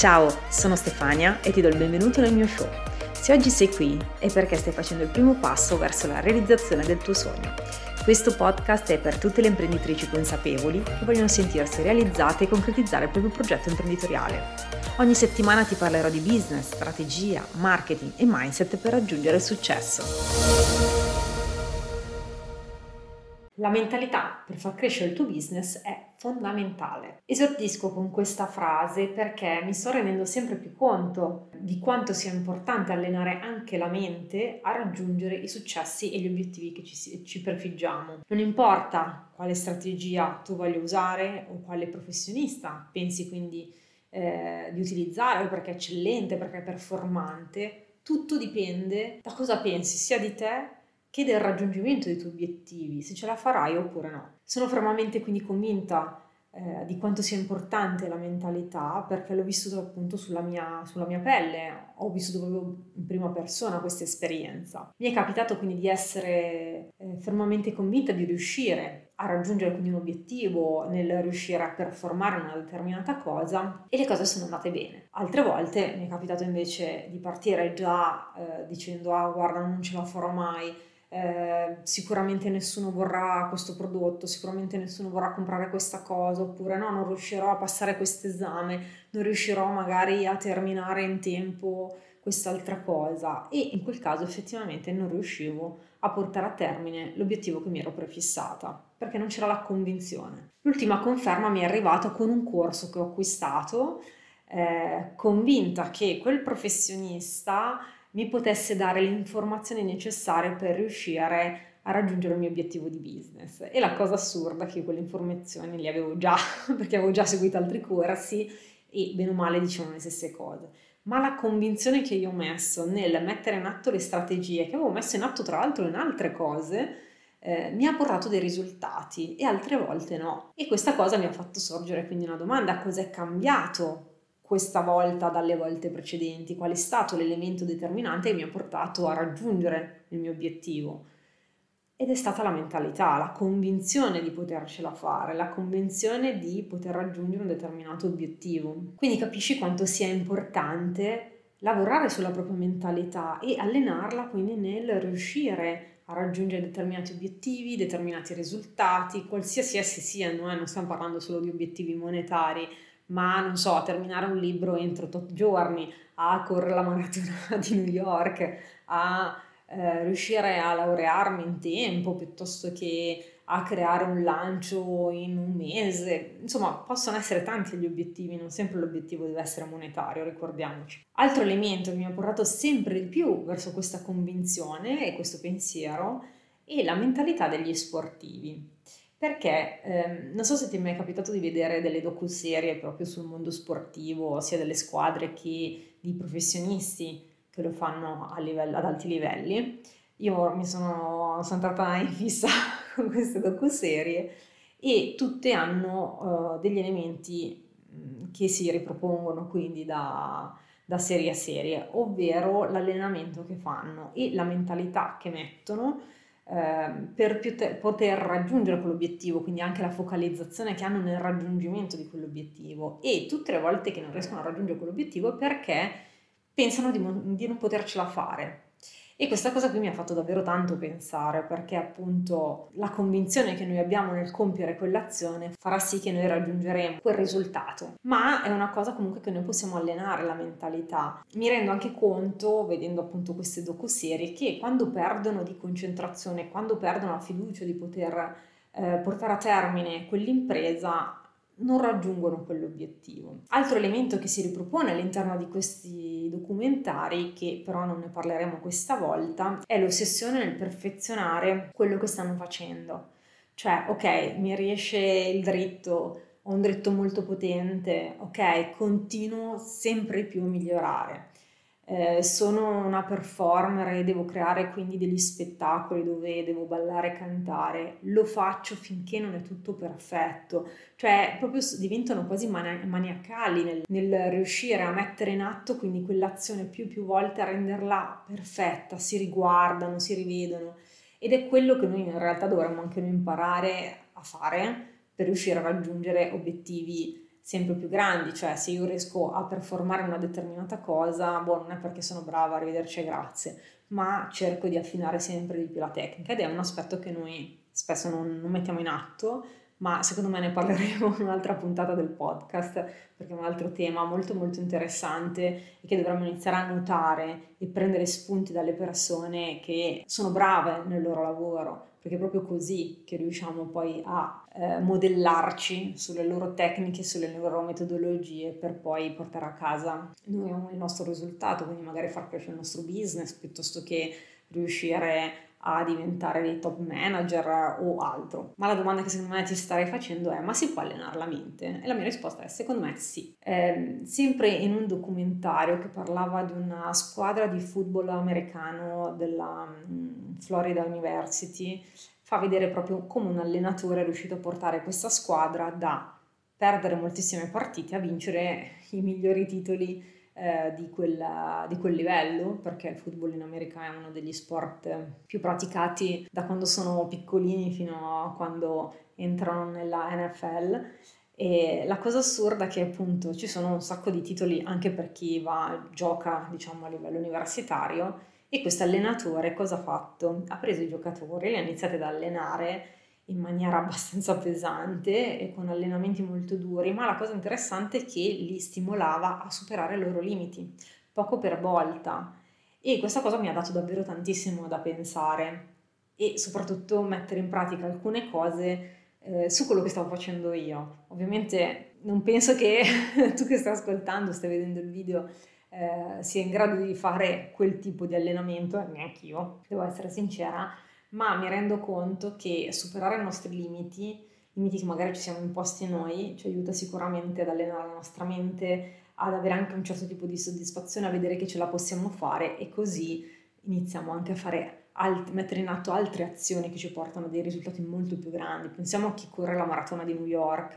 Ciao, sono Stefania e ti do il benvenuto nel mio show. Se oggi sei qui è perché stai facendo il primo passo verso la realizzazione del tuo sogno. Questo podcast è per tutte le imprenditrici consapevoli che vogliono sentirsi realizzate e concretizzare il proprio progetto imprenditoriale. Ogni settimana ti parlerò di business, strategia, marketing e mindset per raggiungere il successo. La mentalità per far crescere il tuo business è fondamentale. Esordisco con questa frase perché mi sto rendendo sempre più conto di quanto sia importante allenare anche la mente a raggiungere i successi e gli obiettivi che ci prefiggiamo. Non importa quale strategia tu voglia usare o quale professionista pensi quindi di utilizzare o perché è eccellente, perché è performante, tutto dipende da cosa pensi sia di te che del raggiungimento dei tuoi obiettivi, se ce la farai oppure no. Sono fermamente quindi convinta di quanto sia importante la mentalità, perché l'ho vissuto appunto sulla mia pelle, ho vissuto proprio in prima persona questa esperienza. Mi è capitato quindi di essere fermamente convinta di riuscire a raggiungere quindi un obiettivo, nel riuscire a performare una determinata cosa, e le cose sono andate bene. Altre volte mi è capitato invece di partire già dicendo guarda, non ce la farò mai, sicuramente nessuno vorrà questo prodotto, sicuramente nessuno vorrà comprare questa cosa, oppure no, non riuscirò a passare questo esame, non riuscirò magari a terminare in tempo quest'altra cosa, e in quel caso effettivamente non riuscivo a portare a termine l'obiettivo che mi ero prefissata, perché non c'era la convinzione. L'ultima conferma mi è arrivata con un corso che ho acquistato, convinta che quel professionista mi potesse dare le informazioni necessarie per riuscire a raggiungere il mio obiettivo di business. E la cosa assurda è che quelle informazioni le avevo già, perché avevo già seguito altri corsi e bene o male dicevano le stesse cose. Ma la convinzione che io ho messo nel mettere in atto le strategie, che avevo messo in atto tra l'altro in altre cose, mi ha portato dei risultati e altre volte no. E questa cosa mi ha fatto sorgere quindi una domanda: cos'è cambiato questa volta dalle volte precedenti? Qual è stato l'elemento determinante che mi ha portato a raggiungere il mio obiettivo? Ed è stata la mentalità, la convinzione di potercela fare, la convinzione di poter raggiungere un determinato obiettivo. Quindi capisci quanto sia importante lavorare sulla propria mentalità e allenarla quindi nel riuscire a raggiungere determinati obiettivi, determinati risultati, qualsiasi essi siano, non stiamo parlando solo di obiettivi monetari, ma non so, a terminare un libro entro 8 giorni, a correre la maratona di New York, a riuscire a laurearmi in tempo, piuttosto che a creare un lancio in un mese. Insomma, possono essere tanti gli obiettivi, non sempre l'obiettivo deve essere monetario, ricordiamoci. Altro elemento che mi ha portato sempre di più verso questa convinzione e questo pensiero è la mentalità degli sportivi. Perché non so se ti è mai capitato di vedere delle docuserie proprio sul mondo sportivo, sia delle squadre che di professionisti che lo fanno ad alti livelli. Io sono entrata in fissa con queste docuserie e tutte hanno degli elementi che si ripropongono quindi da serie a serie, ovvero l'allenamento che fanno e la mentalità che mettono per poter raggiungere quell'obiettivo, quindi anche la focalizzazione che hanno nel raggiungimento di quell'obiettivo. E tutte le volte che non riescono a raggiungere quell'obiettivo è perché pensano di non potercela fare. E questa cosa qui mi ha fatto davvero tanto pensare, perché appunto la convinzione che noi abbiamo nel compiere quell'azione farà sì che noi raggiungeremo quel risultato. Ma è una cosa comunque che noi possiamo allenare, la mentalità. Mi rendo anche conto, vedendo appunto queste docuserie, che quando perdono di concentrazione, quando perdono la fiducia di poter portare a termine quell'impresa, non raggiungono quell'obiettivo. Altro elemento che si ripropone all'interno di questi documentari, che però non ne parleremo questa volta, è l'ossessione nel perfezionare quello che stanno facendo. Cioè, ok, mi riesce il dritto, ho un dritto molto potente, ok, continuo sempre più a migliorare. Sono una performer e devo creare quindi degli spettacoli dove devo ballare e cantare, lo faccio finché non è tutto perfetto. Cioè proprio diventano quasi maniacali nel riuscire a mettere in atto quindi quell'azione più volte, a renderla perfetta, si riguardano, si rivedono, ed è quello che noi in realtà dovremmo anche imparare a fare per riuscire a raggiungere obiettivi sempre più grandi, cioè se io riesco a performare una determinata cosa, boh, non è perché sono brava, arrivederci e grazie, ma cerco di affinare sempre di più la tecnica, ed è un aspetto che noi spesso non mettiamo in atto, ma secondo me ne parleremo in un'altra puntata del podcast, perché è un altro tema molto molto interessante e che dovremmo iniziare a notare e prendere spunti dalle persone che sono brave nel loro lavoro, perché è proprio così che riusciamo poi a modellarci sulle loro tecniche, sulle loro metodologie, per poi portare a casa noi il nostro risultato, quindi magari far crescere il nostro business piuttosto che riuscire a diventare dei top manager o altro. Ma la domanda che secondo me ti starei facendo è: ma si può allenare la mente? E la mia risposta è: secondo me sì. Sempre in un documentario che parlava di una squadra di football americano della Florida University, fa vedere proprio come un allenatore è riuscito a portare questa squadra da perdere moltissime partite a vincere i migliori titoli di quel livello, perché il football in America è uno degli sport più praticati da quando sono piccolini fino a quando entrano nella NFL. E la cosa assurda è che appunto ci sono un sacco di titoli anche per chi gioca, diciamo, a livello universitario, e questo allenatore cosa ha fatto? Ha preso i giocatori, li ha iniziati ad allenare in maniera abbastanza pesante e con allenamenti molto duri, ma la cosa interessante è che li stimolava a superare i loro limiti, poco per volta, e questa cosa mi ha dato davvero tantissimo da pensare e soprattutto mettere in pratica alcune cose su quello che stavo facendo io. Ovviamente non penso che tu che stai ascoltando, stai vedendo il video, sia in grado di fare quel tipo di allenamento, neanche io, devo essere sincera, ma mi rendo conto che superare i nostri limiti che magari ci siamo imposti noi, ci aiuta sicuramente ad allenare la nostra mente, ad avere anche un certo tipo di soddisfazione, a vedere che ce la possiamo fare, e così iniziamo anche a mettere in atto altre azioni che ci portano a dei risultati molto più grandi. Pensiamo a chi corre la maratona di New York,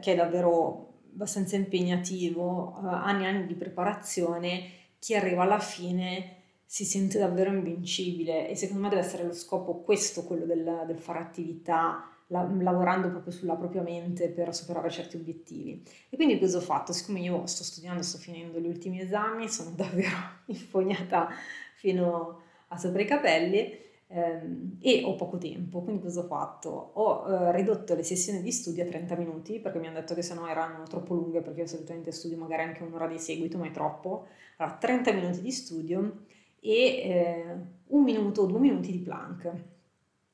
che è davvero abbastanza impegnativo, anni e anni di preparazione, chi arriva alla fine si sente davvero invincibile, e secondo me deve essere lo scopo questo, quello del fare attività lavorando proprio sulla propria mente per superare certi obiettivi. E quindi cosa ho fatto? Siccome io sto studiando, sto finendo gli ultimi esami, sono davvero infognata fino a sopra i capelli e ho poco tempo, quindi cosa ho fatto? Ho ridotto le sessioni di studio a 30 minuti, perché mi hanno detto che sennò erano troppo lunghe, perché io solitamente studio magari anche un'ora di seguito, ma è troppo. Allora 30 minuti di studio e 1 minuto o 2 minuti di plank,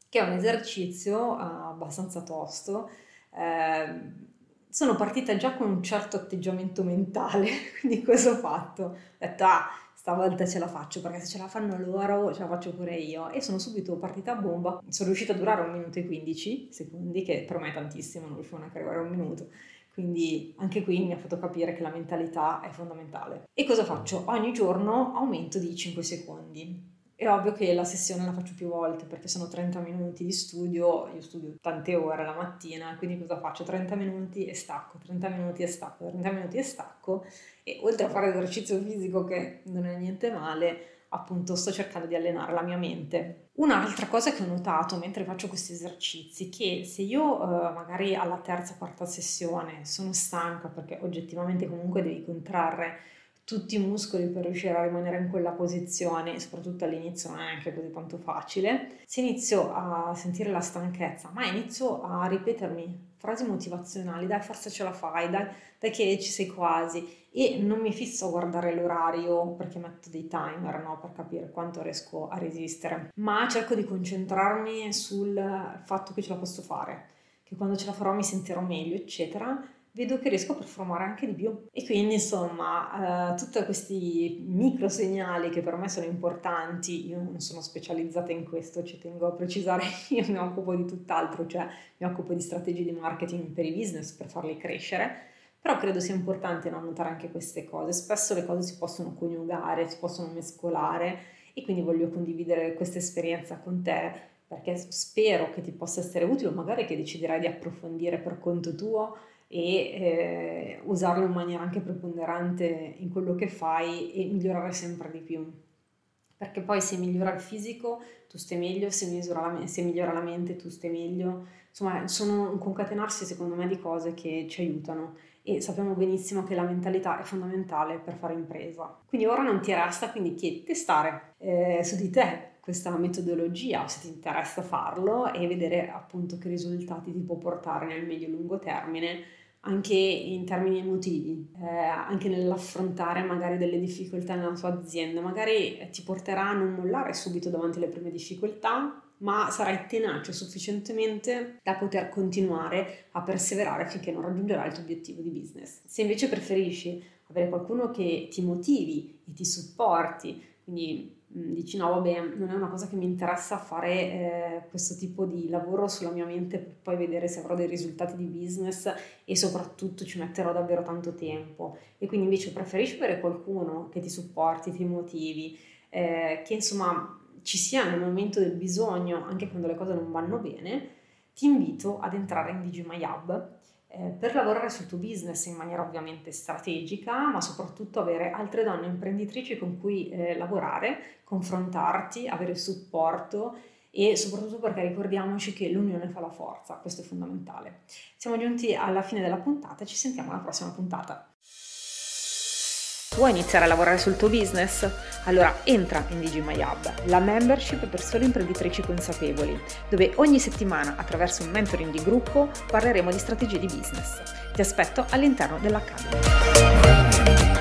che è un esercizio abbastanza tosto. Sono partita già con un certo atteggiamento mentale, quindi cosa ho fatto? Ho detto: stavolta ce la faccio, perché se ce la fanno loro ce la faccio pure io, e sono subito partita a bomba. Sono riuscita a durare 1 minuto e 15 secondi, che per me è tantissimo, non riuscivo neanche a arrivare a 1 minuto. Quindi anche qui mi ha fatto capire che la mentalità è fondamentale. E cosa faccio? Ogni giorno aumento di 5 secondi. È ovvio che la sessione la faccio più volte, perché sono 30 minuti di studio, io studio tante ore la mattina, quindi cosa faccio? 30 minuti e stacco, 30 minuti e stacco, 30 minuti e stacco, e oltre a fare esercizio fisico, che non è niente male, appunto sto cercando di allenare la mia mente. Un'altra cosa che ho notato mentre faccio questi esercizi, che se io magari alla terza o quarta sessione sono stanca, perché oggettivamente comunque devi contrarre tutti i muscoli per riuscire a rimanere in quella posizione, soprattutto all'inizio non è neanche così tanto facile, se inizio a sentire la stanchezza, ma inizio a ripetermi frasi motivazionali, dai forse ce la fai, dai che ci sei quasi, e non mi fisso a guardare l'orario, perché metto dei timer, no, per capire quanto riesco a resistere, ma cerco di concentrarmi sul fatto che ce la posso fare, che quando ce la farò mi sentirò meglio, eccetera. Vedo che riesco a performare anche di più, e quindi insomma tutti questi micro segnali che per me sono importanti. Io non sono specializzata in questo, ci tengo a precisare, io mi occupo di tutt'altro, cioè mi occupo di strategie di marketing per i business, per farli crescere, però credo sia importante non notare anche queste cose. Spesso le cose si possono coniugare, si possono mescolare, e quindi voglio condividere questa esperienza con te, perché spero che ti possa essere utile, o magari che deciderai di approfondire per conto tuo e usarlo in maniera anche preponderante in quello che fai e migliorare sempre di più, perché poi se migliora il fisico tu stai meglio, se migliora la mente tu stai meglio, Insomma, sono un concatenarsi, secondo me, di cose che ci aiutano, e sappiamo benissimo che la mentalità è fondamentale per fare impresa. Quindi ora non ti resta quindi che testare su di te questa metodologia, o se ti interessa farlo, e vedere appunto che risultati ti può portare nel medio-lungo termine, anche in termini emotivi, anche nell'affrontare magari delle difficoltà nella tua azienda. Magari ti porterà a non mollare subito davanti alle prime difficoltà, ma sarai tenace sufficientemente da poter continuare a perseverare finché non raggiungerai il tuo obiettivo di business. Se invece preferisci avere qualcuno che ti motivi e ti supporti, quindi dici no vabbè, non è una cosa che mi interessa fare questo tipo di lavoro sulla mia mente per poi vedere se avrò dei risultati di business, e soprattutto ci metterò davvero tanto tempo, e quindi invece preferisci avere qualcuno che ti supporti, ti motivi, che insomma ci sia nel momento del bisogno, anche quando le cose non vanno bene, ti invito ad entrare in DigiMyHub per lavorare sul tuo business in maniera ovviamente strategica, ma soprattutto avere altre donne imprenditrici con cui lavorare, confrontarti, avere supporto, e soprattutto perché ricordiamoci che l'unione fa la forza, questo è fondamentale. Siamo giunti alla fine della puntata, ci sentiamo alla prossima puntata. Vuoi iniziare a lavorare sul tuo business? Allora entra in DigiMyHub, la membership per sole imprenditrici consapevoli, dove ogni settimana attraverso un mentoring di gruppo parleremo di strategie di business. Ti aspetto all'interno dell'Accademia.